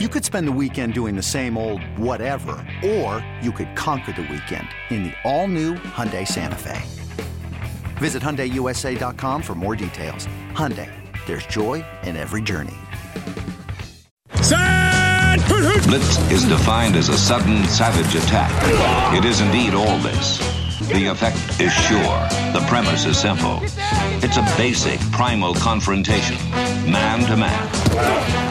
You could spend the weekend doing the same old whatever, or you could conquer the weekend in the all-new Hyundai Santa Fe. Visit hyundaiusa.com for more details. Hyundai, there's joy in every journey. Blitz is defined as a sudden, savage attack. It is indeed all this. The effect is sure. The premise is simple. It's a basic, primal confrontation, man to man.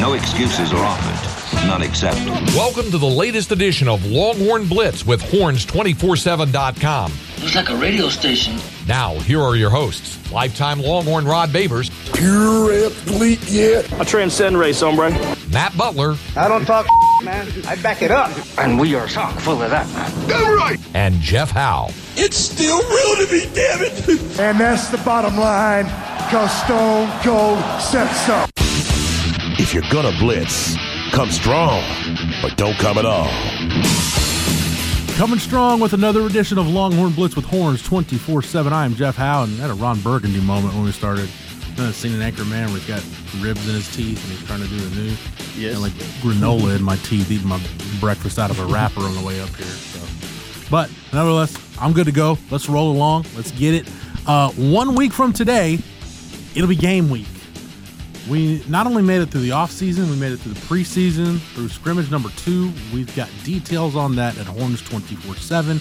No excuses are offered, none accepted. Welcome to the latest edition of Longhorn Blitz with Horns247.com. Looks like a radio station. Now, here are your hosts, lifetime Longhorn Rod Babers. Pure athlete, yeah. I transcend race, hombre. Matt Butler. I don't talk, man. I back it up. And we are chock full of that, man. Damn right. And Jeff Howe. It's still real to me, damn it. And that's the bottom line, because Stone Cold said so. If you're going to blitz, come strong, but don't come at all. Coming strong with another edition of Longhorn Blitz with Horns 24/7. I am Jeff Howe, and I had a Ron Burgundy moment when we started. I've seen an anchor man where he's got ribs in his teeth and he's trying to do the news. Yes. And like granola in my teeth, eating my breakfast out of a wrapper on the way up here. So, but nevertheless, I'm good to go. Let's roll along. Let's get it. 1 week from today, it'll be game week. We not only made it through the offseason, we made it through the preseason, through scrimmage number 2. We've got details on that at Horns 24/7.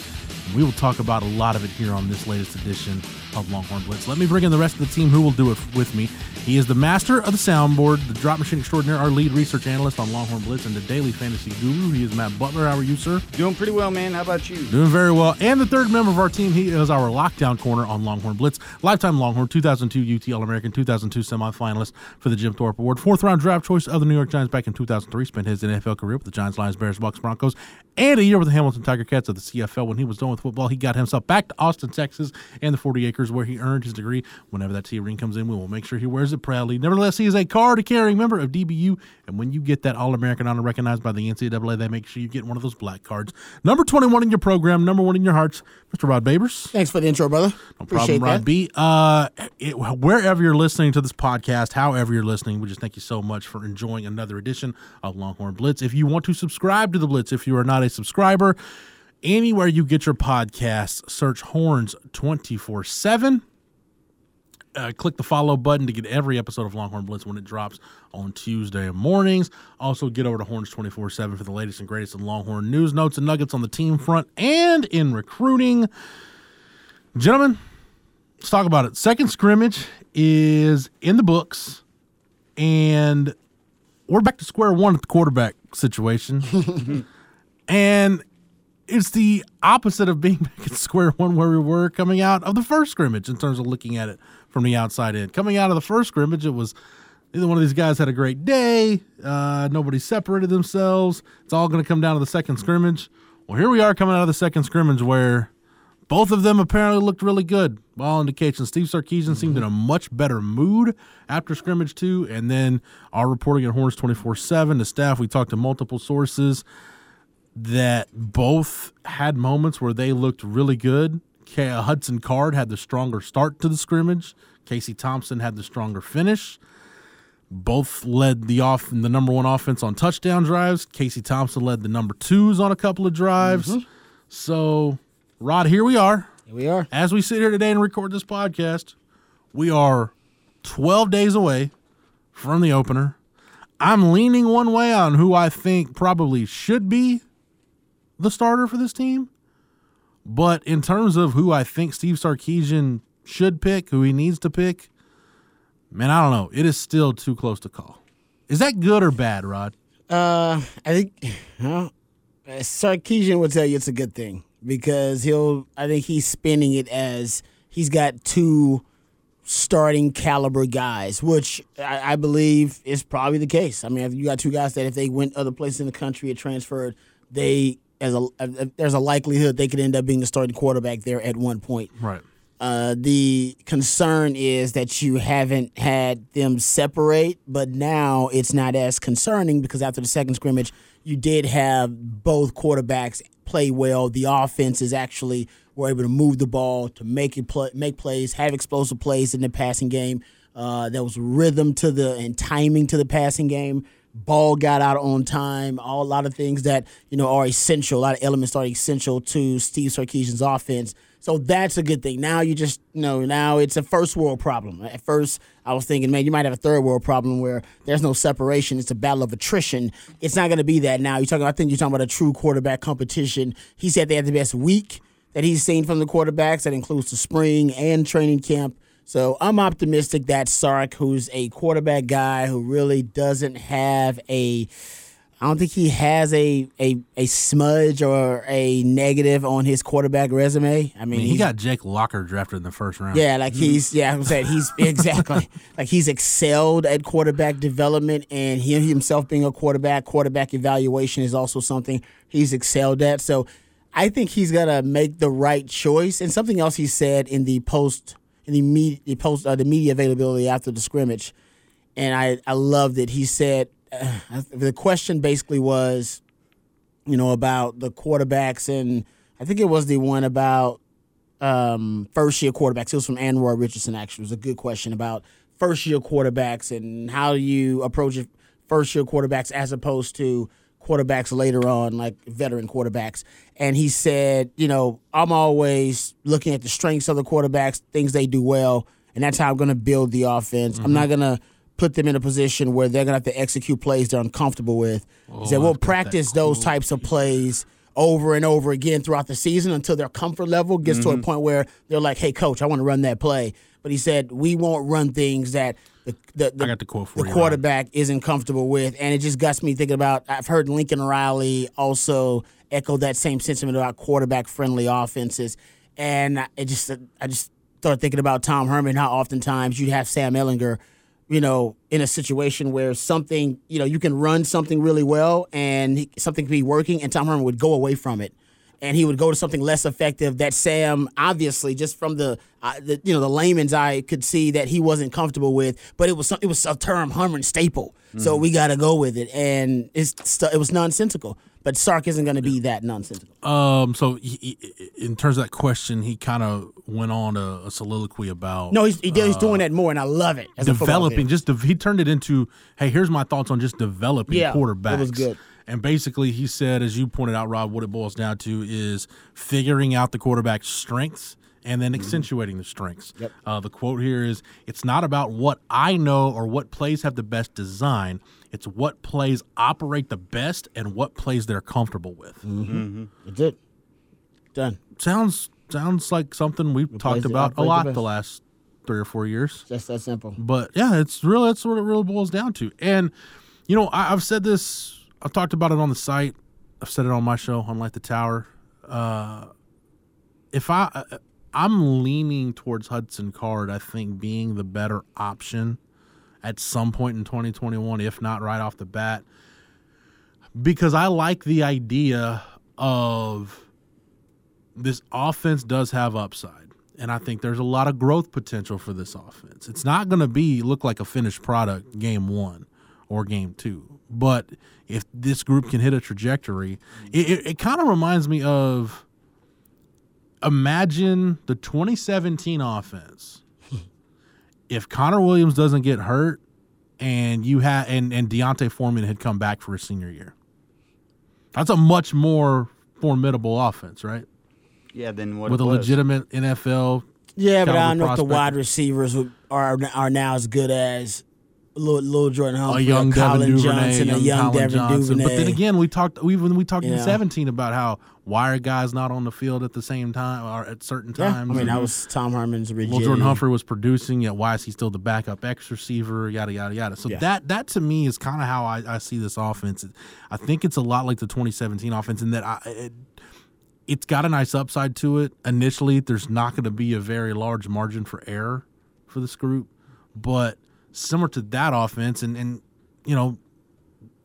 We will talk about a lot of it here on this latest edition of Longhorn Blitz. Let me bring in the rest of the team who will do it with me. He is the master of the soundboard, the drop machine extraordinaire, our lead research analyst on Longhorn Blitz, and the daily fantasy guru. He is Matt Butler. How are you, sir? Doing pretty well, man. How about you? Doing very well. And the third member of our team, he is our lockdown corner on Longhorn Blitz. Lifetime Longhorn, 2002 UT All-American, 2002 semifinalist for the Jim Thorpe Award. Fourth-round draft choice of the New York Giants back in 2003. Spent his NFL career with the Giants, Lions, Bears, Bucks, Broncos, and a year with the Hamilton Tiger Cats of the CFL. When he was done with football, he got himself back to Austin, Texas, and the 40 Acres, where he earned his degree. Whenever that T-ring comes in, we will make sure he wears it proudly. Nevertheless, he is a card-carrying member of DBU, and when you get that All-American honor recognized by the NCAA, they make sure you get one of those black cards. Number 21 in your program, number 1 in your hearts, Mr. Rod Babers. Thanks for the intro, brother. No problem, Rod B. Wherever you're listening to this podcast, however you're listening, we just thank you so much for enjoying another edition of Longhorn Blitz. If you want to subscribe to the Blitz, if you are not a subscriber, anywhere you get your podcasts, search Horns 24/7. Click the follow button to get every episode of Longhorn Blitz when it drops on Tuesday mornings. Also, get over to Horns 24/7 for the latest and greatest in Longhorn news, notes, and nuggets on the team front and in recruiting. Gentlemen, let's talk about it. Second scrimmage is in the books, and we're back to square one at the quarterback situation. And it's the opposite of being back at square one where we were coming out of the first scrimmage in terms of looking at it from the outside in. Coming out of the first scrimmage, it was neither one of these guys had a great day. Nobody separated themselves. It's all going to come down to the second scrimmage. Well, here we are coming out of the second scrimmage where both of them apparently looked really good. By all indications, Steve Sarkisian seemed in a much better mood after scrimmage 2. And then our reporting at Horns 24/7, the staff, we talked to multiple sources that both had moments where they looked really good. Hudson Card had the stronger start to the scrimmage. Casey Thompson had the stronger finish. Both led the number one offense on touchdown drives. Casey Thompson led the number twos on a couple of drives. Mm-hmm. So, Rod, here we are. Here we are. As we sit here today and record this podcast, we are 12 days away from the opener. I'm leaning one way on who I think probably should be the starter for this team, but in terms of who I think Steve Sarkisian should pick, who he needs to pick, man, I don't know. It is still too close to call. Is that good or bad, Rod? I think Sarkisian will tell you it's a good thing because he's spinning it as he's got two starting caliber guys, which I believe is probably the case. I mean, if you got two guys that if they went other places in the country or transferred, there's a likelihood they could end up being the starting quarterback there at one point. Right. The concern is that you haven't had them separate, but now it's not as concerning because after the second scrimmage, you did have both quarterbacks play well. The offenses actually were able to move the ball, to make plays, have explosive plays in the passing game. There was rhythm to the and timing to the passing game. ball got out on time, a lot of things that, you know, are essential. A lot of elements are essential to Steve Sarkisian's offense. So that's a good thing. Now you just, you know, now it's a first world problem. At first, I was thinking, man, you might have a third world problem where there's no separation. It's a battle of attrition. It's not going to be that now. I think you're talking about a true quarterback competition. He said they had the best week that he's seen from the quarterbacks. That includes the spring and training camp. So I'm optimistic that Sark, who's a quarterback guy who really doesn't have a, I don't think he has a smudge or a negative on his quarterback resume. I mean, he got Jake Locker drafted in the first round. Yeah, like he's exactly like he's excelled at quarterback development, and he himself being a quarterback evaluation is also something he's excelled at. So I think he's gonna make the right choice. And something else he said in the media availability after the scrimmage, and I loved it. He said. The question basically was, you know, about the quarterbacks, and I think it was the one about first-year quarterbacks. It was from Anwar Richardson, actually. It was a good question about first-year quarterbacks and how you approach first-year quarterbacks as opposed to quarterbacks later on, like veteran quarterbacks. And he said, you know, I'm always looking at the strengths of the quarterbacks, things they do well, and that's how I'm going to build the offense. Mm-hmm. I'm not going to put them in a position where they're going to have to execute plays they're uncomfortable with. Oh, is that we'll practice those types of plays over and over again throughout the season until their comfort level gets to a point where they're like, hey, coach, I want to run that play. But he said, we won't run things that the quarterback isn't comfortable with. And it just guts me thinking about, I've heard Lincoln Riley also echo that same sentiment about quarterback-friendly offenses. And I just started thinking about Tom Herman, how oftentimes you'd have Sam Ellinger, you know, in a situation where something, you know, you can run something really well and something could be working, and Tom Herman would go away from it. And he would go to something less effective that Sam, obviously, just from the layman's eye, could see that he wasn't comfortable with. But it was a term Herman staple, so we got to go with it. And it was nonsensical. But Sark isn't going to be that nonsensical. So in terms of that question, he kind of went on a soliloquy about. No, he's doing that more, and I love it. As developing, he turned it into, hey, here's my thoughts on just developing quarterbacks. It was good. And basically he said, as you pointed out, Rob, what it boils down to is figuring out the quarterback's strengths and then accentuating the strengths. Yep. The quote here is, it's not about what I know or what plays have the best design. It's what plays operate the best and what plays they're comfortable with. Mm-hmm. That's it. Done. Sounds like something we've talked about a lot the last 3 or 4 years. Just that simple. But, yeah, that's what it really boils down to. And, you know, I've said this. I've talked about it on the site. I've said it on my show, Unlike the Tower. I'm leaning towards Hudson Card, I think, being the better option at some point in 2021, if not right off the bat, because I like the idea of this offense does have upside, and I think there's a lot of growth potential for this offense. It's not going to look like a finished product game one or game two. But if this group can hit a trajectory, it kind of reminds me of, imagine the 2017 offense. If Connor Williams doesn't get hurt and and Deontay Foreman had come back for his senior year. That's a much more formidable offense, right? Yeah, than what with it was. Legitimate NFL. Yeah, but I don't know if the wide receivers are now as good as Little Jordan Humphrey, a young Devin DuVernay. But then again, we talked in 2017 about how why are guys not on the field at the same time or at certain times. I mean, that was Tom Herman's rigidity. Little Jordan Humphrey was producing, yet why is he still the backup X receiver, yada, yada, yada. So that to me is kind of how I see this offense. I think it's a lot like the 2017 offense in that it's got a nice upside to it. Initially, there's not going to be a very large margin for error for this group, but similar to that offense, and you know,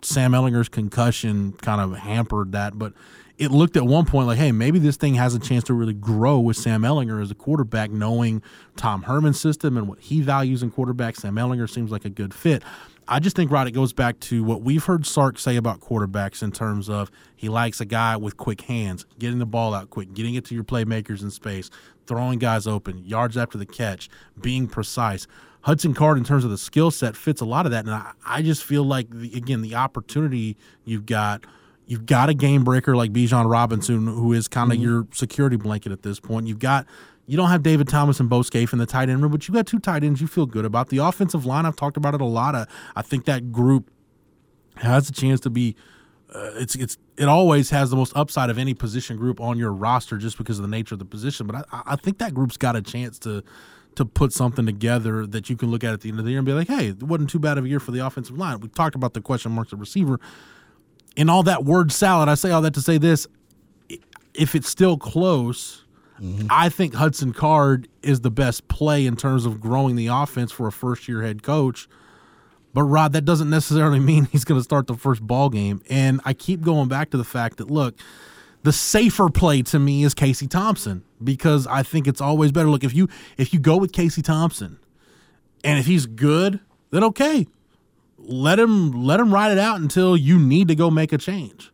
Sam Ellinger's concussion kind of hampered that, but it looked at one point like, hey, maybe this thing has a chance to really grow with Sam Ellinger as a quarterback, knowing Tom Herman's system and what he values in quarterbacks. Sam Ellinger seems like a good fit. I just think, Rod, it goes back to what we've heard Sark say about quarterbacks in terms of he likes a guy with quick hands, getting the ball out quick, getting it to your playmakers in space, throwing guys open, yards after the catch, being precise. Hudson Card, in terms of the skill set, fits a lot of that. And I just feel like, the opportunity you've got a game breaker like Bijan Robinson, who is kind of your security blanket at this point. You don't have David Thomas and Bo Scaife in the tight end room, but you've got two tight ends you feel good about. The offensive line, I've talked about it a lot. I think that group has a chance to be it always has the most upside of any position group on your roster just because of the nature of the position. But I think that group's got a chance to put something together that you can look at the end of the year and be like, hey, it wasn't too bad of a year for the offensive line. We talked about the question marks of receiver. In all that word salad, I say all that to say this. If it's still close, I think Hudson Card is the best play in terms of growing the offense for a first-year head coach. But, Rod, that doesn't necessarily mean he's going to start the first ball game. And I keep going back to the fact that, look, the safer play to me is Casey Thompson because I think it's always better. Look, if you go with Casey Thompson and if he's good, then okay. Let him ride it out until you need to go make a change.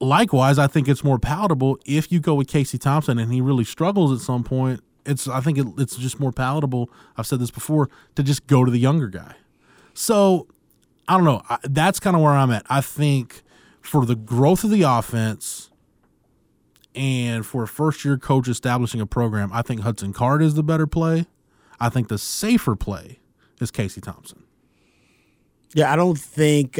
Likewise, I think it's more palatable if you go with Casey Thompson and he really struggles at some point. I think it's just more palatable, I've said this before, to just go to the younger guy. So, I don't know. That's kind of where I'm at. I think for the growth of the offense and for a first-year coach establishing a program, I think Hudson Card is the better play. I think the safer play is Casey Thompson. Yeah, I don't think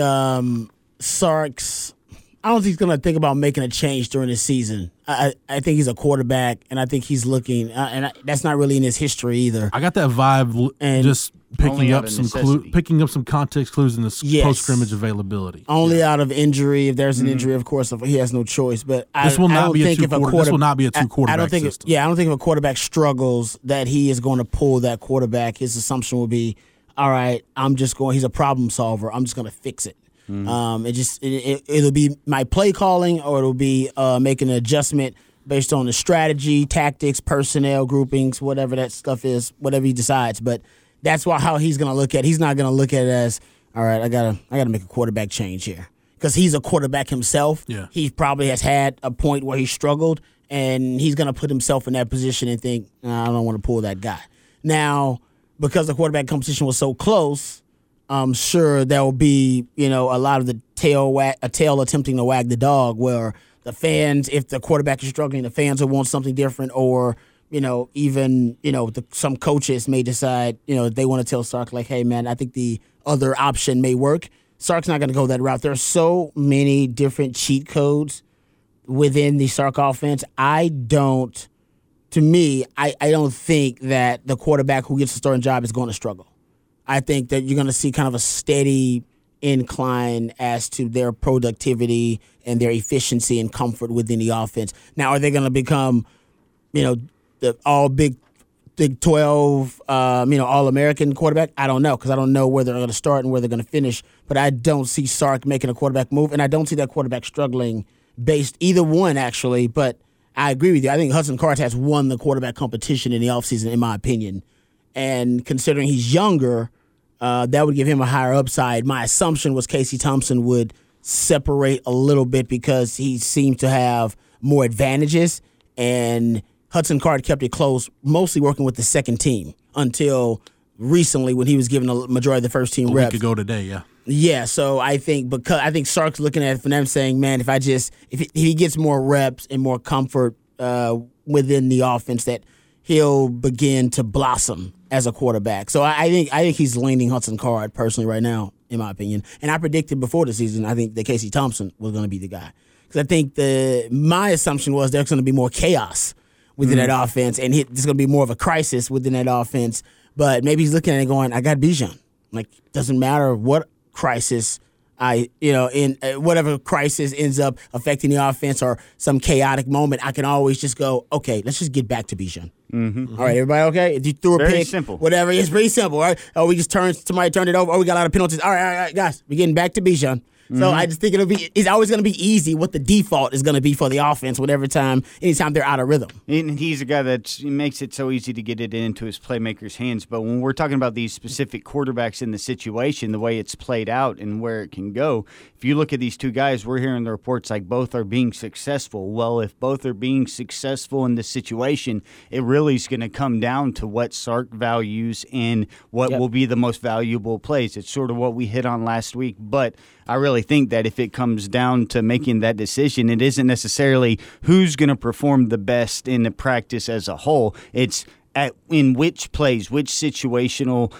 Sark's – I don't think he's going to think about making a change during the season. I think he's a quarterback, and I think he's looking – and that's not really in his history either. I got that vibe just – Picking up some context clues in the post-scrimmage availability. Only out of injury. If there's an injury, of course, he has no choice. But this will not be a two-quarterback system. I don't think if a quarterback struggles that he is going to pull that quarterback. His assumption will be, all right, he's a problem solver. I'm just going to fix it. It'll be my play calling or it'll be making an adjustment based on the strategy, tactics, personnel, groupings, whatever that stuff is, whatever he decides. But that's how he's going to look at it. He's not going to look at it as, all right, I gotta make a quarterback change here. Because he's a quarterback himself. Yeah. He probably has had a point where he struggled, and he's going to put himself in that position and think, I don't want to pull that guy. Now, because the quarterback competition was so close, I'm sure there will be a lot of the tail attempting to wag the dog where the fans, if the quarterback is struggling, the fans will want something different or – some coaches may decide, they want to tell Sark, like, hey, man, I think the other option may work. Sark's not going to go that route. There are so many different cheat codes within the Sark offense. I don't think that the quarterback who gets the starting job is going to struggle. I think that you're going to see kind of a steady incline as to their productivity and their efficiency and comfort within the offense. Now, are they going to become, the all Big 12, All-American quarterback? I don't know because I don't know where they're going to start and where they're going to finish. But I don't see Sark making a quarterback move, and I don't see that quarterback struggling based either one, actually. But I agree with you. I think Hudson Card has won the quarterback competition in the offseason, in my opinion. And considering he's younger, that would give him a higher upside. My assumption was Casey Thompson would separate a little bit because he seemed to have more advantages, and Hudson Card kept it close, mostly working with the second team until recently when he was given the majority of the first team reps. A week ago today, yeah. Yeah, so I think Sark's looking at it and I'm saying, man, if he gets more reps and more comfort within the offense, that he'll begin to blossom as a quarterback. So I think he's leaning Hudson Card personally right now, in my opinion. And I predicted before the season, I think that Casey Thompson was going to be the guy because I think my assumption was there's going to be more chaos within that offense, and there's going to be more of a crisis within that offense. But maybe he's looking at it going, I got Bijan. Like, doesn't matter what crisis whatever crisis ends up affecting the offense or some chaotic moment, I can always just go, okay, let's just get back to Bijan. Mm-hmm. All right, everybody okay? If you threw a pick, simple. Whatever, it's pretty simple. All right? Oh, we just turned it over. Oh, we got a lot of penalties. All right, guys, we're getting back to Bijan. So I just think it's always going to be easy what the default is going to be for the offense anytime they're out of rhythm. And he's a guy that makes it so easy to get it into his playmaker's hands. But when we're talking about these specific quarterbacks in the situation, the way it's played out and where it can go, if you look at these two guys, we're hearing the reports like both are being successful. Well, if both are being successful in this situation, it really is going to come down to what Sark values and what will be the most valuable plays. It's sort of what we hit on last week, but I really think that if it comes down to making that decision, it isn't necessarily who's going to perform the best in the practice as a whole. It's in which plays, which situational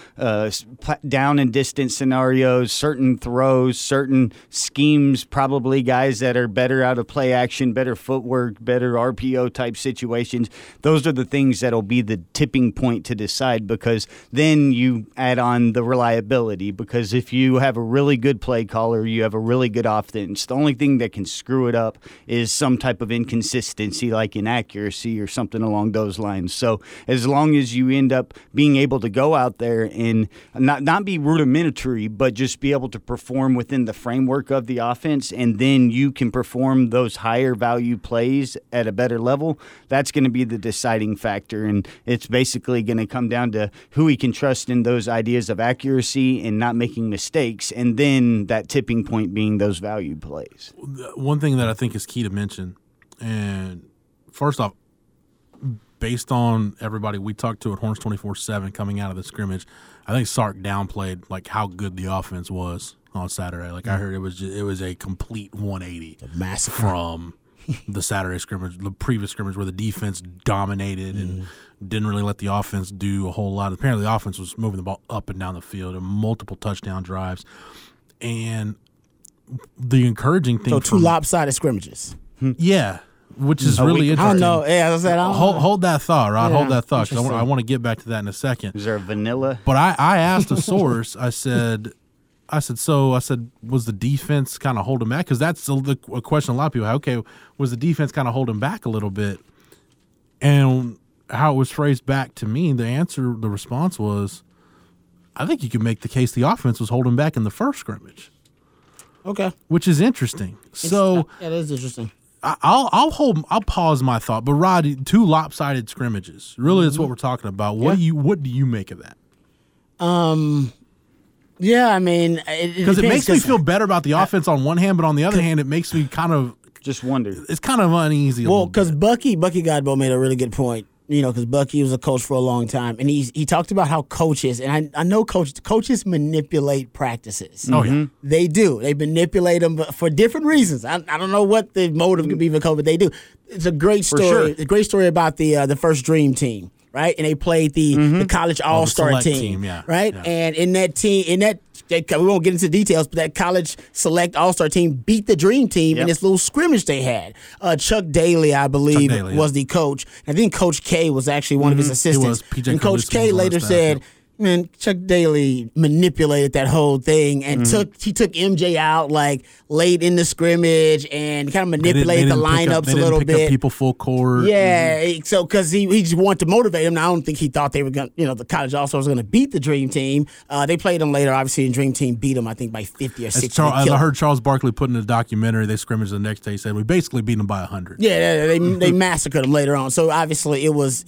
down and distance scenarios, certain throws, certain schemes, probably guys that are better out of play action, better footwork, better RPO type situations. Those are the things that'll be the tipping point to decide, because then you add on the reliability, because if you have a really good play caller, you have a really good offense. The only thing that can screw it up is some type of inconsistency like inaccuracy or something along those lines. So as long as you end up being able to go out there and not be rudimentary, but just be able to perform within the framework of the offense, and then you can perform those higher value plays at a better level, that's going to be the deciding factor. And it's basically going to come down to who he can trust in those ideas of accuracy and not making mistakes, and then that tipping point being those value plays. One thing that I think is key to mention, and first off, based on everybody we talked to at Horns 24/7 coming out of the scrimmage, I think Sark downplayed like how good the offense was on Saturday. Like I heard it was a complete 180 from the Saturday scrimmage, the previous scrimmage where the defense dominated and didn't really let the offense do a whole lot. Apparently the offense was moving the ball up and down the field and multiple touchdown drives. And the encouraging thing, so two lopsided scrimmages. Yeah. Which is really interesting. I don't know. Yeah, as I said, hold that thought, Rod. Yeah, hold that thought, because I want to get back to that in a second. Is there a vanilla? But I asked a source. I said, was the defense kind of holding back? Because that's a question a lot of people have. Okay, was the defense kind of holding back a little bit? And how it was phrased back to me, the response was, I think you could make the case the offense was holding back in the first scrimmage. Okay, which is interesting. It is interesting. I'll pause my thought, but Rod, two lopsided scrimmages. Really, that's what we're talking about. What do you make of that? Yeah, I mean, because it makes me feel better about the offense on one hand, but on the other hand, it makes me kind of just wonder. It's kind of uneasy. Well, because Bucky Godbold made a really good point. You know, because Bucky was a coach for a long time, and he talked about how coaches, and I know coaches manipulate practices. Oh, yeah. They do. They manipulate them for different reasons. I don't know what the motive could be for COVID. They do. It's a great story. Sure. It's a great story about the first Dream Team, right? And they played the college all star team, yeah. Right? Yeah. And in that team, we won't get into details, but that college select all-star team beat the Dream Team in this little scrimmage they had. Chuck Daly, I believe, was the coach. I think Coach K was actually one of his assistants. He was. And Coach K later said, man, Chuck Daly manipulated that whole thing and took MJ out like late in the scrimmage and kind of manipulated the lineups a little bit. They didn't pick up people full court. Yeah, so because he just wanted to motivate them. Now, I don't think he thought they were going to, the college all-star was going to beat the Dream Team. They played them later, obviously, and Dream Team beat them, I think, by 50 or 60. I heard Charles Barkley put in a documentary, they scrimmaged the next day, he said, we basically beat them by 100. Yeah, they massacred them later on. So obviously it was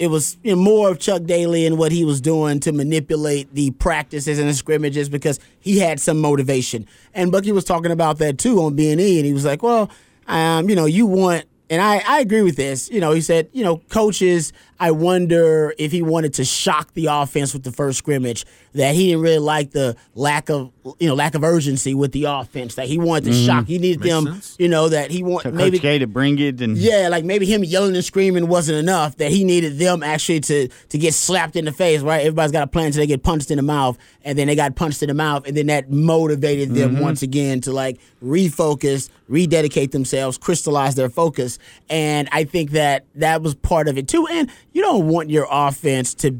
more of Chuck Daly and what he was doing to manipulate the practices and the scrimmages because he had some motivation. And Bucky was talking about that too on B&E, and he was like, well, you want, and I agree with this, he said, coaches, I wonder if he wanted to shock the offense with the first scrimmage, that he didn't really like the lack of urgency with the offense, that he wanted to shock. He needed them, that he wanted maybe Coach K to bring it. And yeah, like maybe him yelling and screaming wasn't enough, that he needed them actually to get slapped in the face, right? Everybody's got a plan until they get punched in the mouth, and then they got punched in the mouth, and then that motivated them once again to like refocus, rededicate themselves, crystallize their focus. And I think that was part of it too. And you don't want your offense to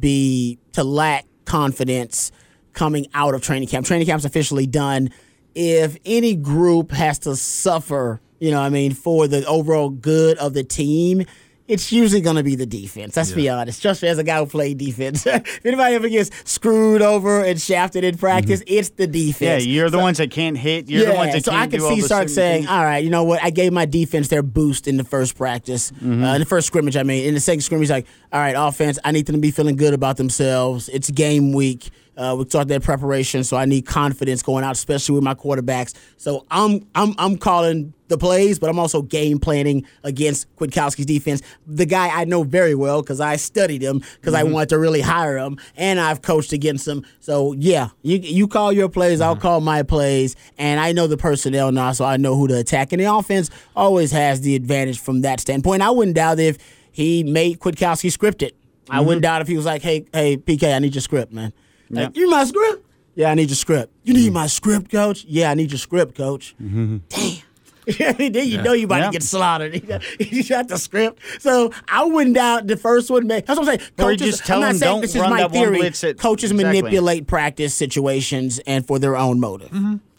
lack confidence coming out of training camp. Training camp's officially done. If any group has to suffer, for the overall good of the team, it's usually going to be the defense. Let's be honest. Trust me, as a guy who played defense, if anybody ever gets screwed over and shafted in practice, it's the defense. Yeah, you're the ones that can't hit. You're the ones that can't do all the things. So I can see Sark saying, all right, you know what? I gave my defense their boost in the first practice, in the first scrimmage, I mean. In the second scrimmage, like, all right, offense, I need them to be feeling good about themselves. It's game week. We talked about preparation, so I need confidence going out, especially with my quarterbacks. So I'm calling the plays, but I'm also game planning against Kwiatkowski's defense. The guy I know very well because I studied him because I wanted to really hire him, and I've coached against him. So, yeah, you call your plays, I'll call my plays, and I know the personnel now, so I know who to attack. And the offense always has the advantage from that standpoint. I wouldn't doubt if he made Kwiatkowski script it. I wouldn't doubt if he was like, hey, PK, I need your script, man. Like, you my script? Yeah, I need your script. You need my script, coach? Yeah, I need your script, coach. Damn. Then you know you're about to get slaughtered. You got the script. So I wouldn't doubt the first one. That's what I'm saying. Coaches, just tell I'm not saying this is my theory. Coaches manipulate practice situations and for their own motive.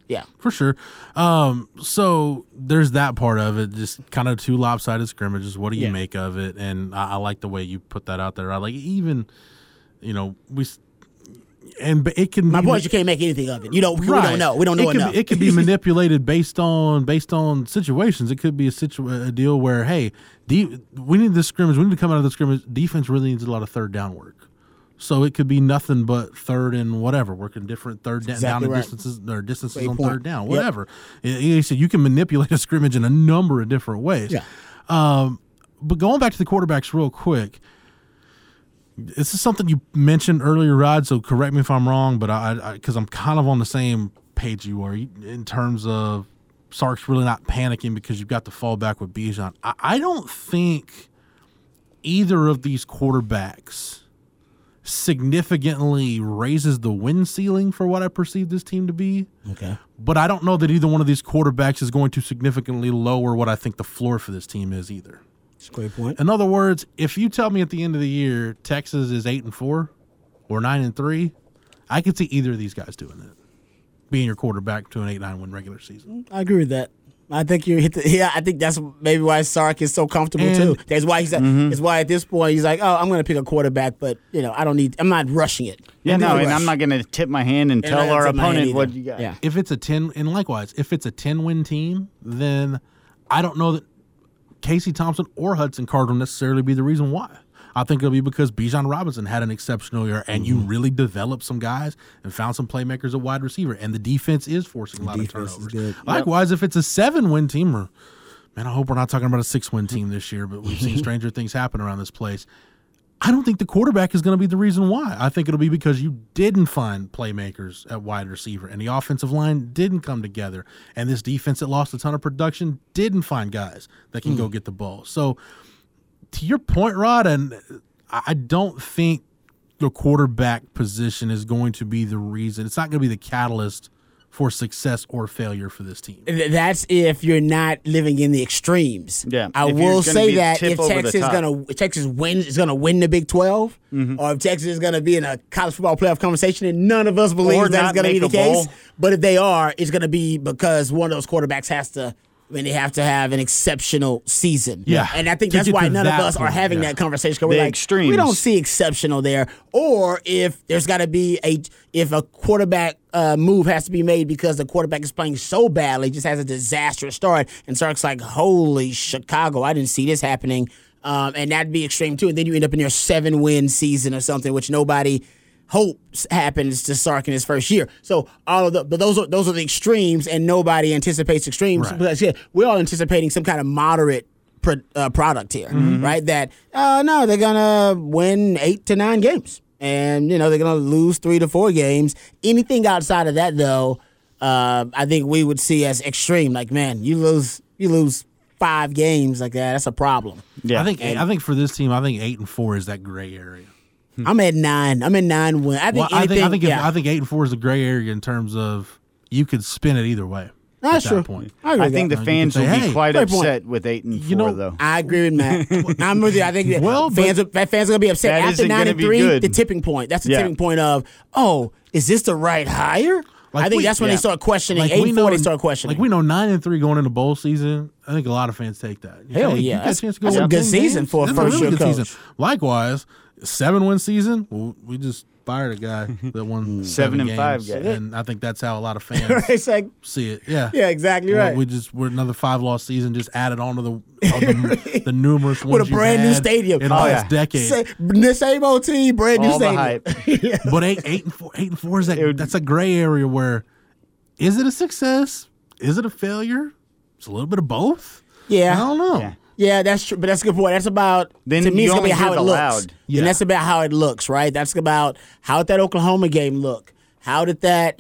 Yeah. For sure. So there's that part of it, just kind of two lopsided scrimmages. What do you make of it? And I like the way you put that out there. I like even, you know, we – and it can. My point is, you can't make anything of it. You don't. Right. We don't know. We don't know enough. It can be manipulated based on situations. It could be a deal where, hey, we need this scrimmage. We need to come out of the scrimmage. Defense really needs a lot of third down work. So it could be nothing but third and whatever, working different third down and distances or distances Great on point. Third down, whatever. So you can manipulate a scrimmage in a number of different ways. Yeah. But going back to the quarterbacks real quick. This is something you mentioned earlier, Rod, so correct me if I'm wrong, but because I'm kind of on the same page you are in terms of Sark's really not panicking because you've got to fall back with Bijan. I don't think either of these quarterbacks significantly raises the win ceiling for what I perceive this team to be. Okay. But I don't know that either one of these quarterbacks is going to significantly lower what I think the floor for this team is either. Great point. In other words, if you tell me at the end of the year Texas is 8-4 or 9-3, I could see either of these guys doing that, being your quarterback to an 8-9 win regular season. I agree with that. I think you hit the. Yeah, I think that's maybe why Sark is so comfortable too. That's why he's. That's why at this point he's like, oh, I'm going to pick a quarterback, but you know, I don't need. I'm not rushing it. Yeah, no, and I'm not going to tip my hand and tell our opponent what you got. Yeah. If it's a 10, and likewise, if it's a 10-win team, then I don't know that Casey Thompson or Hudson Card will necessarily be the reason why. I think it'll be because Bijan Robinson had an exceptional year, and you really developed some guys and found some playmakers at wide receiver, and the defense is forcing a lot of turnovers. Likewise, if it's a 7-win team, or, man, I hope we're not talking about a 6-win team this year, but we've seen stranger things happen around this place. I don't think the quarterback is going to be the reason why. I think it'll be because you didn't find playmakers at wide receiver, and the offensive line didn't come together, and this defense that lost a ton of production didn't find guys that can go get the ball. So to your point, Rod, and I don't think the quarterback position is going to be the reason. It's not going to be the catalyst for success or failure for this team. That's if you're not living in the extremes. Yeah, I will say that if Texas is going to win the Big 12, or if Texas is going to be in a college football playoff conversation, and none of us believe that's going to be the case. But if they are, it's going to be because one of those quarterbacks has to. I mean, they have to have an exceptional season. Yeah. And I think that's why none of us are having that conversation. Because we're like, extremes. We don't see exceptional there. Or if there's got to be if a quarterback move has to be made because the quarterback is playing so badly, just has a disastrous start. And Sark's like, holy Chicago, I didn't see this happening. And that'd be extreme too. And then you end up in your 7-win season or something, which nobody hopes happens to Sark in his first year. So all of those are the extremes, and nobody anticipates extremes. Right. Because, yeah, we're all anticipating some kind of moderate product here, right? That no, they're gonna win 8 to 9 games, and you know they're gonna lose 3 to 4 games. Anything outside of that, though, I think we would see as extreme. Like, man, you lose 5 games like that. That's a problem. Yeah, I think for this team, I think 8-4 is that gray area. I'm at 9. I'm at 9-1. I think 8-4 is a gray area in terms of you could spin it either way. That's true. I think the fans will be quite upset with 8-4, though. I agree with Matt. I'm with you. I think fans are going to be upset after 9-3. The tipping point. That's the tipping point of, oh, is this the right hire? Like I think that's when they start questioning. Like 8-4, they start questioning. Like we know 9-3 going into bowl season. I think a lot of fans take that. Hell yeah, that's a good season for a first-year coach. Likewise, 7-win season. Well, we just fired a guy that won 7 and 5 games, and I think that's how a lot of fans see it. Yeah, yeah, exactly right. Well, we're another 5-loss season just added on to the numerous ones with a brand new stadium in the last decade. The same old team, brand new stadium. Hype. Yeah. But 8-4 is that's a gray area where is it a success? Is it a failure? It's a little bit of both. Yeah, I don't know. Yeah. Yeah, that's true, but that's a good point. That's about, then to me, it's about how it looks. Yeah. And that's about how it looks, right? That's about how did that Oklahoma game look? How did that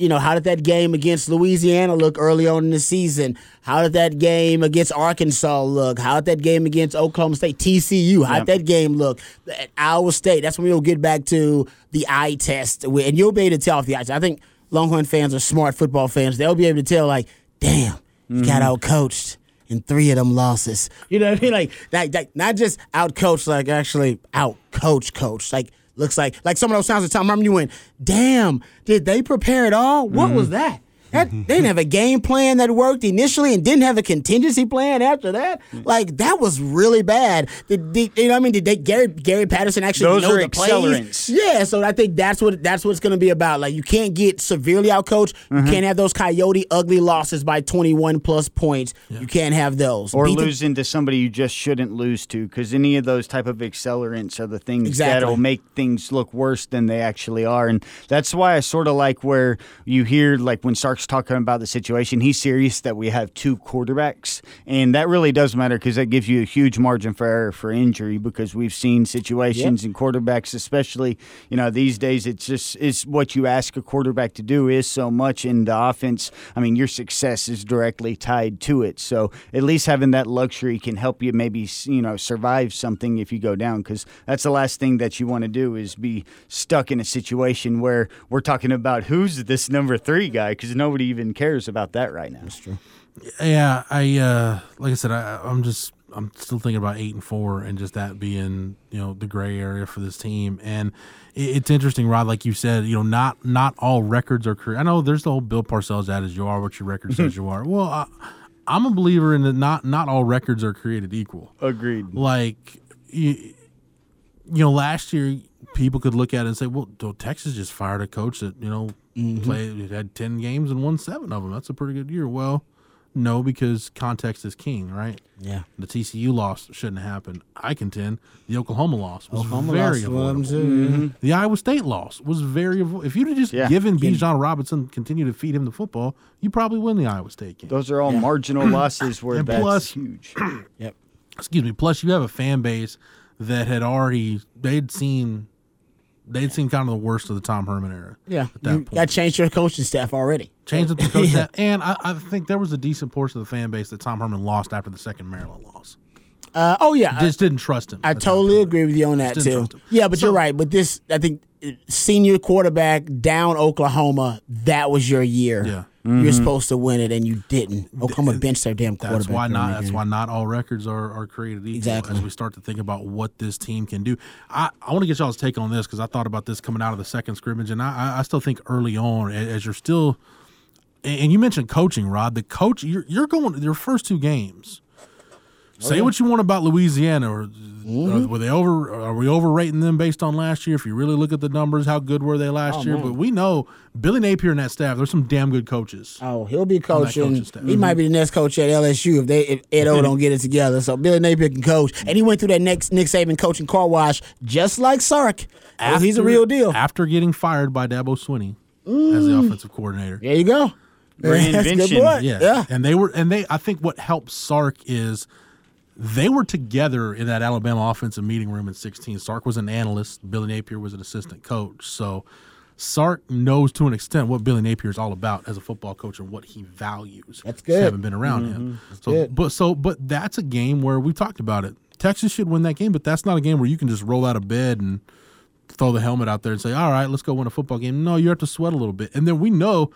game against Louisiana look early on in the season? How did that game against Arkansas look? How did that game against Oklahoma State, TCU? How did that game look? At Iowa State, that's when we'll get back to the eye test. And you'll be able to tell if the eye test. I think Longhorn fans are smart football fans. They'll be able to tell, like, damn, you got out-coached in 3 of them losses. You know what I mean? Like not just out-coached, like actually out-coached. Like, looks like some of those sounds of Tom Herman, you went, damn, did they prepare at all? What was that? They didn't have a game plan that worked initially and didn't have a contingency plan after that. Like, that was really bad. You know what I mean? Did they Gary Patterson actually know the plays? Yeah, so I think that's what it's going to be about. Like, you can't get severely out-coached. You can't have those coyote ugly losses by 21-plus points. Yeah. You can't have those. Or losing to somebody you just shouldn't lose to, because any of those type of accelerants are the things that will make things look worse than they actually are. And that's why I sort of like where you hear, like, when Sark's talking about the situation, he's serious that we have 2 quarterbacks, and that really does matter because that gives you a huge margin for error for injury, because we've seen situations in quarterbacks, especially, you know, these days, it's what you ask a quarterback to do is so much in the offense. I mean, your success is directly tied to it, so at least having that luxury can help you maybe, you know, survive something if you go down, because that's the last thing that you want to do is be stuck in a situation where we're talking about who's this number 3 guy, because nobody even cares about that right now. That's true. Yeah, like I said, I'm still thinking about 8-4 and just that being, you know, the gray area for this team. And it's interesting, Rod, like you said, you know, not all records are created. I know there's the whole Bill Parcells adage, you are what your record says you are. Well, I'm a believer in that not all records are created equal. Agreed. Like, you know, last year people could look at it and say, well, Texas just fired a coach that, you know, had 10 games and won 7 of them. That's a pretty good year. Well, no, because context is king, right? Yeah. The TCU loss shouldn't happen. I contend the Oklahoma loss was very avoidable. The Iowa State loss was very avoidable. If you'd have just given Bijan Robinson, continue to feed him the football, you probably win the Iowa State game. Those are all marginal losses where and that's huge. Excuse me. Plus, you have a fan base that had already – they'd seen kind of the worst of the Tom Herman era. Yeah, at that point. That changed your coaching staff already. Changed the coaching staff, and I think there was a decent portion of the fan base that Tom Herman lost after the second Maryland loss. Just didn't trust him. I totally agree with you on that too. Yeah, but you're right. But this, I think, senior quarterback down Oklahoma, that was your year. Yeah. You're supposed to win it, and you didn't. Oklahoma benched their damn quarterback. That's why not all records are created equal. Exactly. As we start to think about what this team can do. I want to get y'all's take on this, because I thought about this coming out of the second scrimmage, and I still think early on, as you're still – and you mentioned coaching, Rod. The coach, you're going – your first 2 games. Say what you want about Louisiana, are we overrating them based on last year? If you really look at the numbers, how good were they last year? Man. But we know Billy Napier and that staff, there's some damn good coaches. Oh, he'll be coaching. He might be the next coach at LSU if Ed O don't get it together. So Billy Napier can coach. And he went through that Nick Saban coaching car wash just like Sark. He's a real deal. After getting fired by Dabo Swinney as the offensive coordinator. There you go. Reinvention. Yeah. And I think what helped Sark is they were together in that Alabama offensive meeting room in 2016. Sark was an analyst. Billy Napier was an assistant coach. So Sark knows to an extent what Billy Napier is all about as a football coach and what he values. That's good. Haven't been around him. But that's a game where we talked about it. Texas should win that game, but that's not a game where you can just roll out of bed and throw the helmet out there and say, all right, let's go win a football game. No, you have to sweat a little bit. And then we know,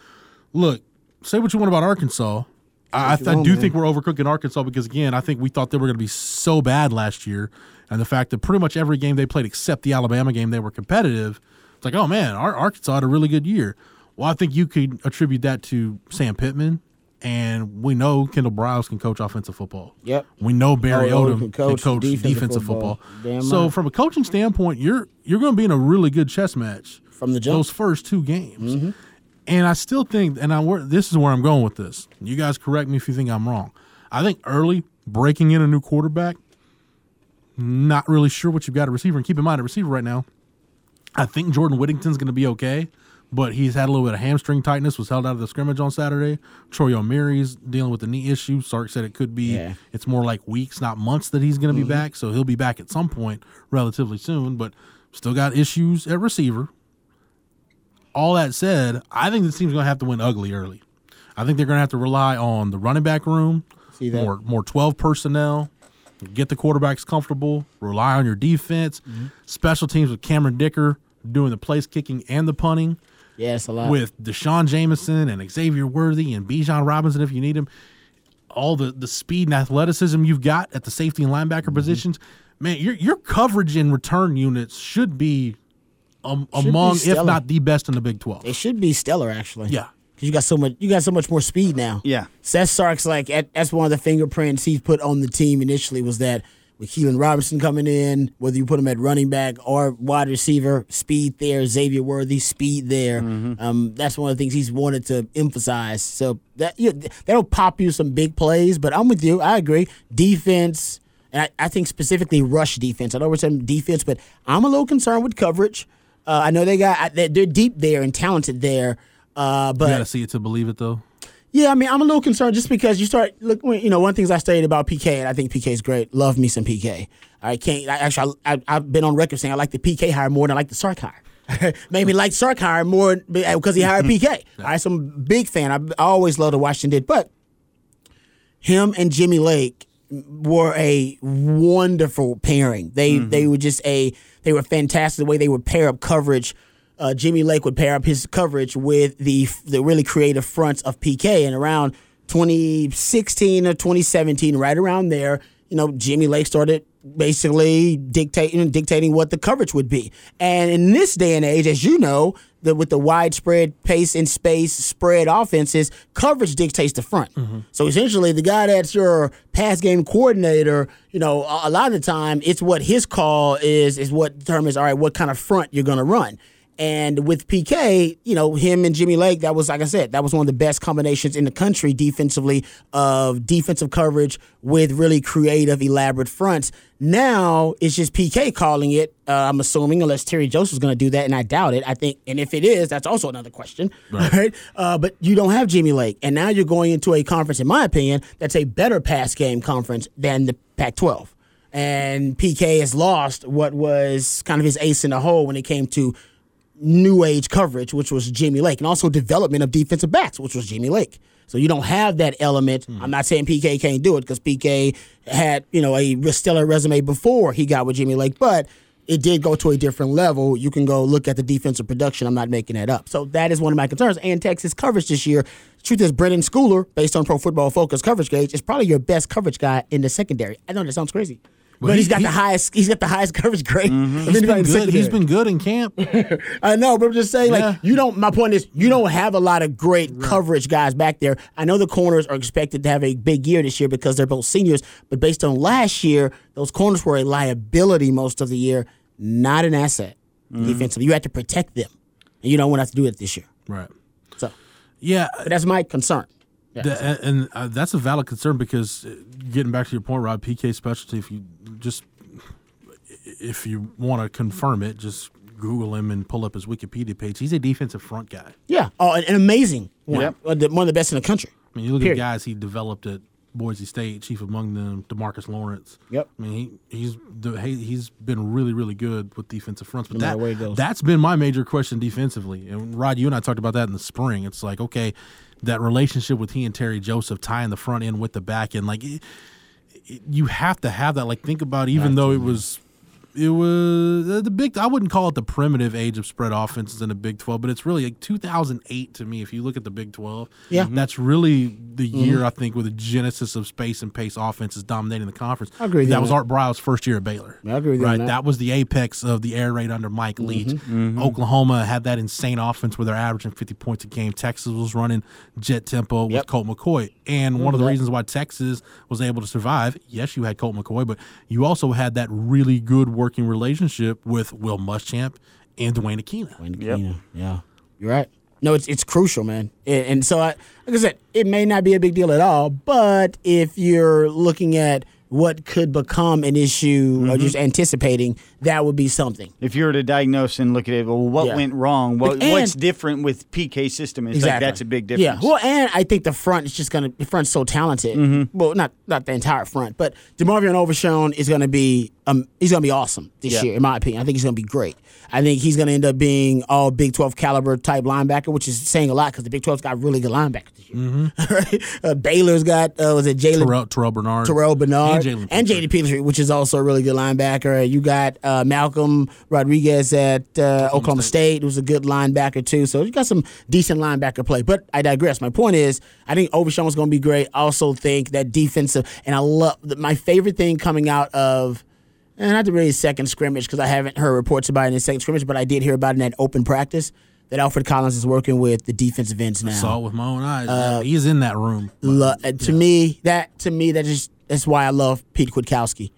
look, say what you want about Arkansas. I think we're overcooking Arkansas because, again, I think we thought they were going to be so bad last year. And the fact that pretty much every game they played except the Alabama game, they were competitive. It's like, oh, man, Arkansas had a really good year. Well, I think you could attribute that to Sam Pittman, and we know Kendall Briles can coach offensive football. Yep. We know Barry Odom can coach defensive football. So right. From a coaching standpoint, you're going to be in a really good chess match from the jump. Those first two games. Mm-hmm. And I still think, this is where I'm going with this. You guys correct me if you think I'm wrong. I think early breaking in a new quarterback, not really sure what you've got a receiver. And keep in mind, a receiver right now, I think Jordan Whittington's going to be okay, but he's had a little bit of hamstring tightness, was held out of the scrimmage on Saturday. Troy O'Meary's dealing with the knee issue. Sark said it could be it's more like weeks, not months that he's going to be back, so he'll be back at some point relatively soon, but still got issues at receiver. All that said, I think this team's going to have to win ugly early. I think they're going to have to rely on the running back room, more 12 personnel, get the quarterbacks comfortable, rely on your defense, special teams with Cameron Dicker doing the place kicking and the punting. Yeah, it's a lot. With Deshaun Jameson and Xavier Worthy and Bijan Robinson if you need him, all the speed and athleticism you've got at the safety and linebacker positions, man, your coverage and return units should be among, if not the best in the Big 12. It should be stellar, actually. Yeah. You got so much more speed now. Yeah. Seth Sark's that's one of the fingerprints he's put on the team initially was that with Keelan Robinson coming in, whether you put him at running back or wide receiver, speed there, Xavier Worthy, speed there. Mm-hmm. That's one of the things he's wanted to emphasize. So that'll pop you some big plays, but I'm with you. I agree. Defense, and I think specifically rush defense. I know we're saying defense, but I'm a little concerned with coverage. I know they're deep there and talented there. But you got to see it to believe it, though. Yeah, I mean, I'm a little concerned just because one of the things I studied about PK, and I think PK's great. Love me some PK. I've been on record saying I like the PK hire more than I like the Sark hire. Made me like Sark hire more because he hired PK. Yeah. So I'm a big fan. I always loved what Washington did. But him and Jimmy Lake were a wonderful pairing. They were fantastic the way they would pair up coverage. Jimmy Lake would pair up his coverage with the really creative fronts of PK. And around 2016 or 2017, right around there, Jimmy Lake started basically dictating what the coverage would be. And in this day and age, as you know, with the widespread pace and space spread offenses, coverage dictates the front. Mm-hmm. So essentially, the guy that's your pass game coordinator, a lot of the time, it's what his call is what determines, all right, what kind of front you're going to run. And with PK, him and Jimmy Lake, that was, like I said, that was one of the best combinations in the country defensively of defensive coverage with really creative, elaborate fronts. Now it's just PK calling it, I'm assuming, unless Terry Joseph's going to do that, and I doubt it. I think, and if it is, that's also another question. Right? But you don't have Jimmy Lake, and now you're going into a conference, in my opinion, that's a better pass game conference than the Pac-12. And PK has lost what was kind of his ace in the hole when it came to new age coverage, which was Jimmy Lake, and also development of defensive backs, which was Jimmy Lake. So you don't have that element. I'm not saying PK can't do it because PK had, a stellar resume before he got with Jimmy Lake, but it did go to a different level. You can go look at the defensive production. I'm not making that up. So that is one of my concerns. And Texas coverage this year, truth is, Brendan Schooler, based on Pro Football Focus coverage gauge, is probably your best coverage guy in the secondary. I know that sounds crazy. But he's got the highest coverage grade. Mm-hmm. He's been good in camp. I know, but I'm just saying, my point is, you don't have a lot of great coverage guys back there. I know the corners are expected to have a big year this year because they're both seniors, but based on last year, those corners were a liability most of the year, not an asset defensively. You had to protect them, and you don't want to have to do it this year. Right. So, but that's my concern. Yeah, that's a valid concern because, getting back to your point, Rob, PK specialty, if you want to confirm it, just Google him and pull up his Wikipedia page. He's a defensive front guy. Yeah. Oh, an amazing one. Yep. One of the best in the country. I mean, you look at the guys he developed at Boise State, chief among them, DeMarcus Lawrence. Yep. I mean, he's been really, really good with defensive fronts. But that's been my major question defensively. And, Rod, you and I talked about that in the spring. It's like, okay, that relationship with he and Terry Joseph, tying the front end with the back end, you have to have that. Think about, even though it was It was the big. I wouldn't call it the primitive age of spread offenses in the Big 12, but it's really like 2008 to me. If you look at the Big 12, yeah, that's really the year I think with the genesis of space and pace offenses dominating the conference. I agree. That was Art Briles' first year at Baylor. I agree. With right, that was the apex of the air raid under Mike Leach. Oklahoma had that insane offense where they're averaging 50 points a game. Texas was running jet tempo with Colt McCoy, and one of the reasons why Texas was able to survive. Yes, you had Colt McCoy, but you also had that really good working relationship with Will Muschamp and Dwayne Akina. Yeah, you're right. No, it's crucial, man. And so, like I said, it may not be a big deal at all, but if you're looking at what could become an issue or just anticipating, that would be something. If you were to diagnose and look at it, well, what went wrong? What's different with PK's system? It's like that's a big difference. Yeah, well, and I think the front is just going to – the front's so talented. Well, not the entire front, but DeMarvion Overshown is going to be he's going to be awesome this year, in my opinion. I think he's going to be great. I think he's going to end up being all Big 12 caliber type linebacker, which is saying a lot because the Big 12's got really good linebackers this year. Baylor's got was it Jalen Terrell Bernard and J.D. Peterson, which is also a really good linebacker. You got Malcolm Rodriguez at Oklahoma State, who's a good linebacker too. So you got some decent linebacker play. But I digress. My point is, I think Overshown's going to be great. I also think that defensive, and I love my favorite thing coming out of. And not the really second scrimmage because I haven't heard reports about it in the second scrimmage, but I did hear about it in that open practice that Alfred Collins is working with the defensive ends now. I saw it with my own eyes. He's in that room. That's why I love Pete Kwiatkowski.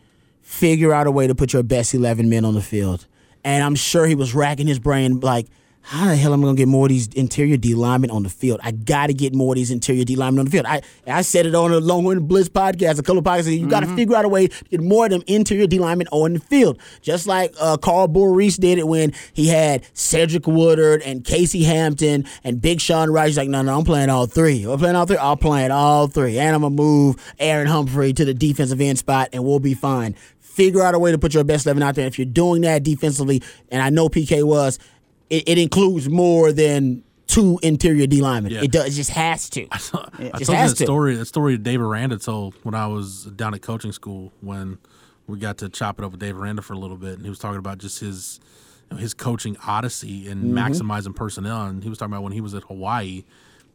Figure out a way to put your best 11 men on the field, and I'm sure he was racking his brain like, how the hell am I going to get more of these interior D linemen on the field? I got to get more of these interior D linemen on the field. I said it on the Longhorn Blitz podcast, a couple of podcasts. You got to figure out a way to get more of them interior D linemen on the field. Just like Carl Boris did it when he had Cedric Woodard and Casey Hampton and Big Sean Rice. He's like, no, I'm playing all three. We're playing all three? I'm playing all three. And I'm going to move Aaron Humphrey to the defensive end spot, and we'll be fine. Figure out a way to put your best 11 out there. If you're doing that defensively, and I know PK was, It includes more than two interior D linemen. Yeah. It does. It just has to. I told you that story Dave Aranda told when I was down at coaching school when we got to chop it up with Dave Aranda for a little bit, and he was talking about just his coaching odyssey and maximizing personnel. And he was talking about when he was at Hawaii,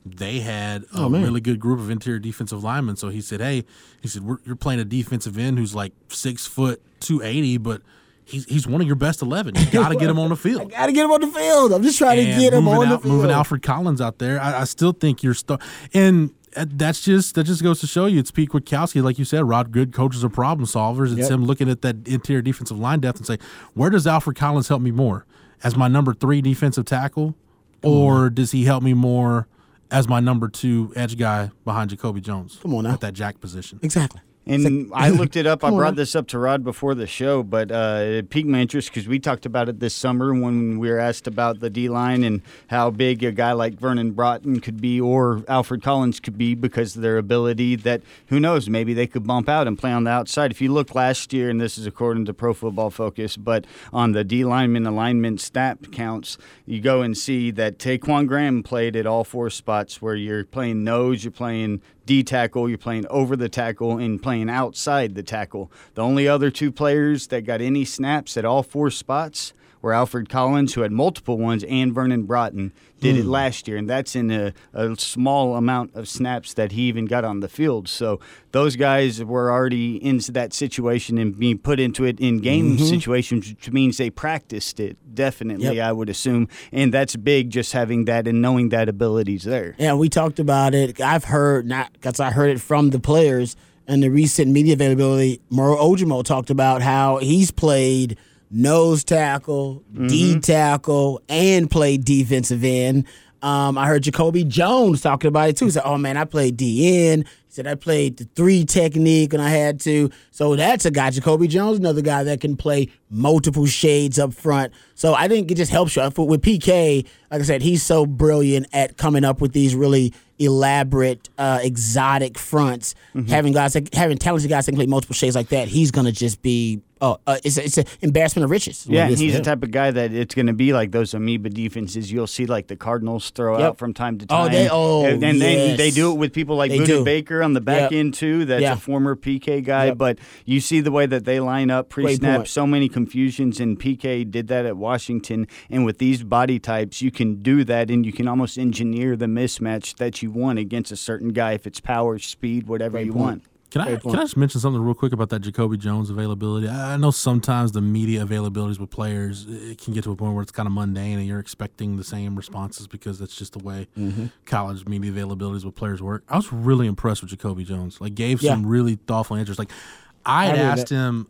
they had a really good group of interior defensive linemen. So he said, "Hey, you're playing a defensive end who's like 6 foot 280, but." He's one of your best 11. You got to get him on the field. I got to get him on the field. I'm just trying to get him on the field. Moving Alfred Collins out there, I still think you're stuck. And that just goes to show you it's Pete Kwiatkowski. Like you said, Rod, good coaches are problem solvers. It's him looking at that interior defensive line depth and say, where does Alfred Collins help me more? As my number 3 defensive tackle? Or does he help me more as my number 2 edge guy behind Jacoby Jones? Come on now. At that jack position. Exactly. And I looked it up. I brought this up to Rod before the show, but it piqued my interest because we talked about it this summer when we were asked about the D-line and how big a guy like Vernon Broughton could be or Alfred Collins could be because of their ability that, who knows, maybe they could bump out and play on the outside. If you look last year, and this is according to Pro Football Focus, but on the D-lineman alignment snap counts, you go and see that Taquan Graham played at all 4 spots where you're playing nose, you're playing D-tackle, you're playing over the tackle, and playing outside the tackle. The only other 2 players that got any snaps at all 4 spots were Alfred Collins, who had multiple ones, and Vernon Broughton did it last year, and that's in a small amount of snaps that he even got on the field. So those guys were already into that situation and being put into it in game situations, which means they practiced it, definitely, I would assume. And that's big, just having that and knowing that ability's there. Yeah, we talked about it. I've heard, not because I heard it from the players, and the recent media availability, Moro Ojimo talked about how he's played – nose tackle, D tackle, and played defensive end. I heard Jacoby Jones talking about it too. He said, oh, man, I played DN. He said, I played the 3 technique when I had to. So that's a guy. Jacoby Jones, another guy that can play multiple shades up front. So I think it just helps you. With PK, like I said, he's so brilliant at coming up with these really elaborate, exotic fronts. Having talented guys that can play multiple shades like that, he's going to just be – it's an embarrassment of riches. Yeah, and he's the type of guy that it's going to be like those amoeba defenses you'll see like the Cardinals throw out from time to time. They do it with people like Buda Baker on the back end too. That's a former PK guy, but you see the way that they line up pre-snap. So many confusions, and PK did that at Washington. And with these body types, you can do that, and you can almost engineer the mismatch that you want against a certain guy if it's power, speed, whatever you want. Can I just mention something real quick about that Jacoby Jones availability? I know sometimes the media availabilities with players, it can get to a point where it's kind of mundane and you're expecting the same responses because that's just the way college media availabilities with players work. I was really impressed with Jacoby Jones. Like, gave some really thoughtful answers. Like, I had asked him,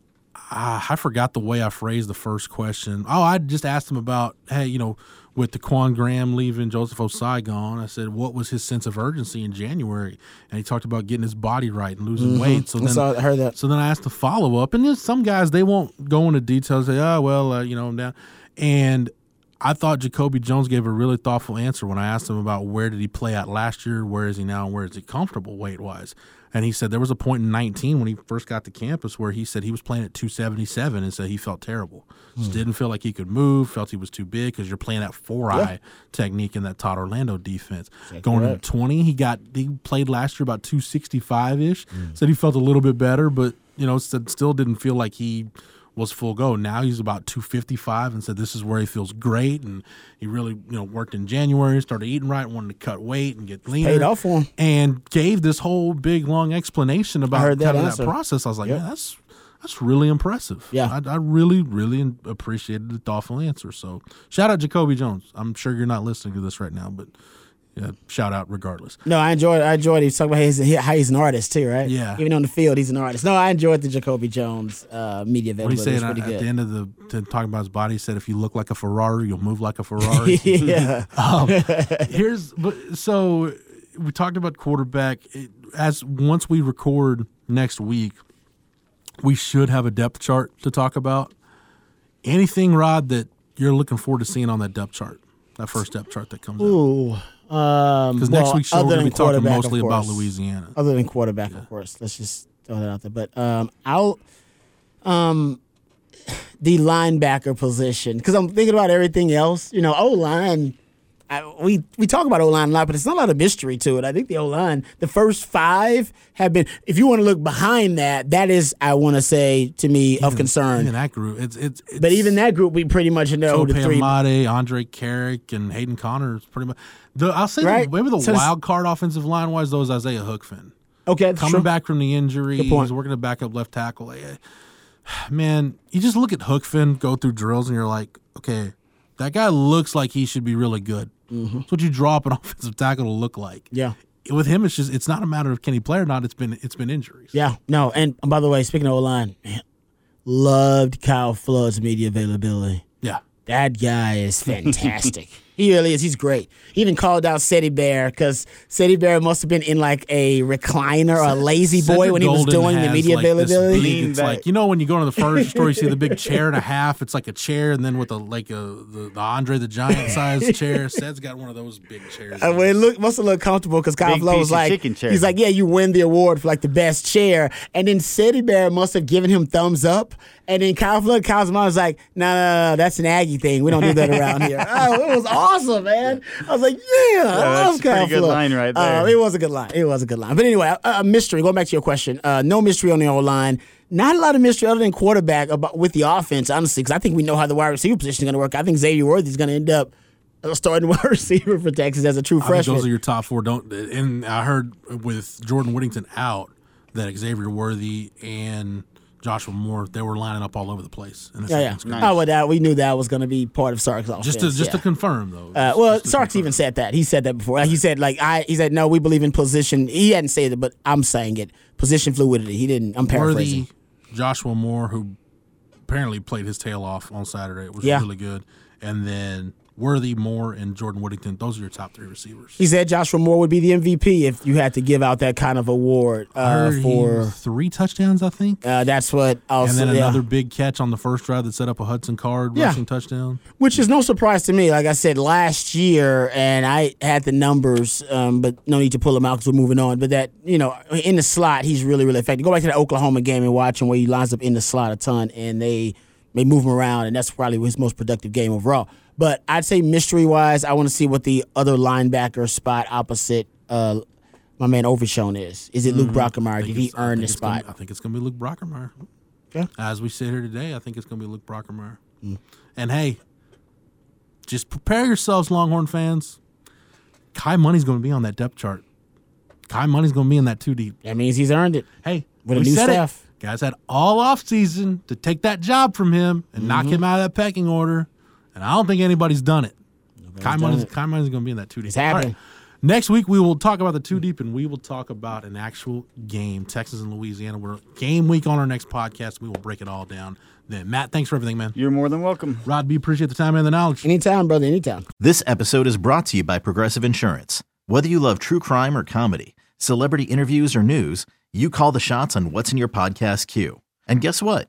I forgot the way I phrased the first question. Oh, I just asked him about, hey, you know, with Daquan Graham leaving Joseph Osai gone, I said, what was his sense of urgency in January? And he talked about getting his body right and losing weight. I heard that. So then I asked the follow-up. And then some guys, they won't go into details. Say, you know, I'm down. And I thought Jacoby Jones gave a really thoughtful answer when I asked him about where did he play at last year, where is he now, and where is he comfortable weight-wise. And he said there was a point in 19 when he first got to campus where he said he was playing at 277 and said he felt terrible. Just didn't feel like he could move, felt he was too big because you're playing that four-eye technique in that Todd Orlando defense. That's going into 20, he played last year about 265-ish. Said he felt a little bit better, but you know, said still didn't feel like he was full go. Now he's about 255 and said this is where he feels great. And he really, you know, worked in January, started eating right, wanted to cut weight and get leaner. Paid off for him. And gave this whole big, long explanation about that process. I was like, man, that's really impressive. Yeah. I really, really appreciated the thoughtful answer. So shout out Jacoby Jones. I'm sure you're not listening to this right now, but shout out regardless. No, I enjoyed he was talking about how he's an artist too, right? Yeah. Even on the field, he's an artist. No, I enjoyed the Jacoby Jones media availability. What he said at the end of talking about his body, he said, if you look like a Ferrari, you'll move like a Ferrari. So we talked about quarterback. Once we record next week, we should have a depth chart to talk about. Anything, Rod, that you're looking forward to seeing on that depth chart, that first depth chart that comes out? Because next week's show, we're going to be talking mostly about Louisiana. Other than quarterback, of course. Let's just throw that out there. But the linebacker position, because I'm thinking about everything else. You know, O-line, we talk about O-line a lot, but it's not a lot of mystery to it. I think the O-line, the first five have been, if you want to look behind that, that is, I want to say, to me, of concern. Even that group. But even that group, we pretty much know the three. Amade, Andre Carrick, and Hayden Connor is pretty much. I'll say maybe the wild card offensive line-wise, though, is Isaiah Hookfin. Okay, coming back from the injury, he's working a backup left tackle. Man, you just look at Hookfin, go through drills, and you're like, okay, that guy looks like he should be really good. That's what you draw up an offensive tackle to look like. Yeah. With him, it's not a matter of can he play or not. It's been injuries. Yeah, no, and by the way, speaking of O-line, man, loved Kyle Flood's media availability. Yeah. That guy is fantastic. He really is. He's great. He even called out Seti Bear because Seti Bear must have been in like a recliner or a lazy boy when he was doing the media availability. It's like, you know, when you go into the furniture store, you see the big chair and a half. It's like a chair, and then with the Andre the Giant size chair. Sed's got one of those big chairs. Well, must have looked comfortable because Kyle Flo was like, he's like, yeah, you win the award for like the best chair, and then Seti Bear must have given him thumbs up, and then Kyle's mom was like, no, that's an Aggie thing. We don't do that around here. Oh, it was awesome. Awesome, man. I was like, I love Kyle Flood. That's a pretty good line right there. It was a good line. But anyway, a mystery. Going back to your question, no mystery on the O-line. Not a lot of mystery other than quarterback with the offense, honestly, because I think we know how the wide receiver position is going to work. I think Xavier Worthy is going to end up starting wide receiver for Texas as a true freshman. Those are your top four. And I heard with Jordan Whittington out that Xavier Worthy and Joshua Moore, they were lining up all over the place. Nice. We knew that was going to be part of Sark's offense. Just to confirm, though. Sark's even said that. He said that before. He said, no, we believe in position. He hadn't said it, but I'm saying it. Position fluidity. He didn't. I'm paraphrasing. Worthy, Joshua Moore, who apparently played his tail off on Saturday. It was really good. And then Worthy, Moore, and Jordan Whittington. Those are your top three receivers. He said Joshua Moore would be the MVP if you had to give out that kind of award for 3 touchdowns, I think. That's what I'll say. And then another big catch on the first drive that set up a Hudson Card rushing touchdown. Which is no surprise to me. Like I said, last year, and I had the numbers, but no need to pull them out because we're moving on. But that, you know, in the slot, he's really, really effective. Go back to that Oklahoma game and watch him where he lines up in the slot a ton, and they move him around, and that's probably his most productive game overall. But I'd say mystery-wise, I want to see what the other linebacker spot opposite my man Overshown is. Is it Luke Brockermeyer? Did he earn the spot? I think it's going to be Luke Brockermeyer. Yeah. As we sit here today, I think it's going to be Luke Brockermeyer. Mm. And, hey, just prepare yourselves, Longhorn fans. Kai Money's going to be on that depth chart. Kai Money's going to be in that 2-deep. That means he's earned it. Hey, with a new staff. Guys had all offseason to take that job from him and knock him out of that pecking order. And I don't think anybody's done it. Kai Money's going to be in that 2-deep. It's happening. Right. Next week, we will talk about the 2-deep, and we will talk about an actual game, Texas and Louisiana. We're game week on our next podcast. We will break it all down then. Matt, thanks for everything, man. You're more than welcome. Rod B., appreciate the time and the knowledge. Anytime, brother, anytime. This episode is brought to you by Progressive Insurance. Whether you love true crime or comedy, celebrity interviews or news, you call the shots on what's in your podcast queue. And guess what?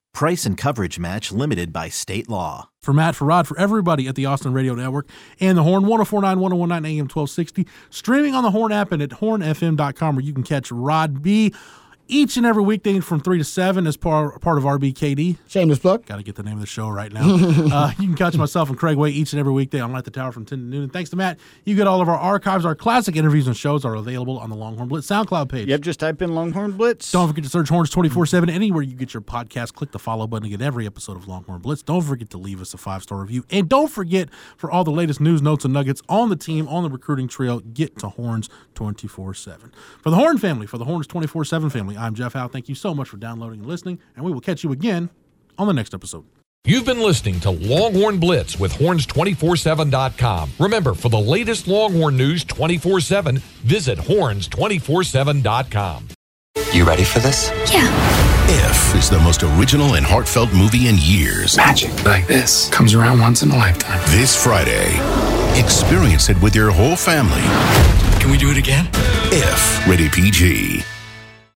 Price and coverage match limited by state law. For Matt, for Rod, for everybody at the Austin Radio Network and the Horn, 104.9, 101.9 AM 1260. Streaming on the Horn app and at hornfm.com, where you can catch Rod B. each and every weekday from 3 to 7 as part of RBKD. Shameless plug. Got to get the name of the show right now. You can catch myself and Craig Way each and every weekday on Light the Tower from 10 to noon. And thanks to Matt, you get all of our archives. Our classic interviews and shows are available on the Longhorn Blitz SoundCloud page. Yep, just type in Longhorn Blitz. Don't forget to search Horns 24/7 anywhere you get your podcast. Click the follow button to get every episode of Longhorn Blitz. Don't forget to leave us a 5-star review. And don't forget, for all the latest news, notes, and nuggets on the team, on the recruiting trail, get to Horns 24/7. For the Horn family, for the Horns 24/7 family, I'm Jeff Howe. Thank you so much for downloading and listening, and we will catch you again on the next episode. You've been listening to Longhorn Blitz with Horns247.com. Remember, for the latest Longhorn news 24/7, visit Horns247.com. You ready for this? Yeah. If is the most original and heartfelt movie in years. Magic like this comes around once in a lifetime. This Friday, experience it with your whole family. Can we do it again? If rated PG.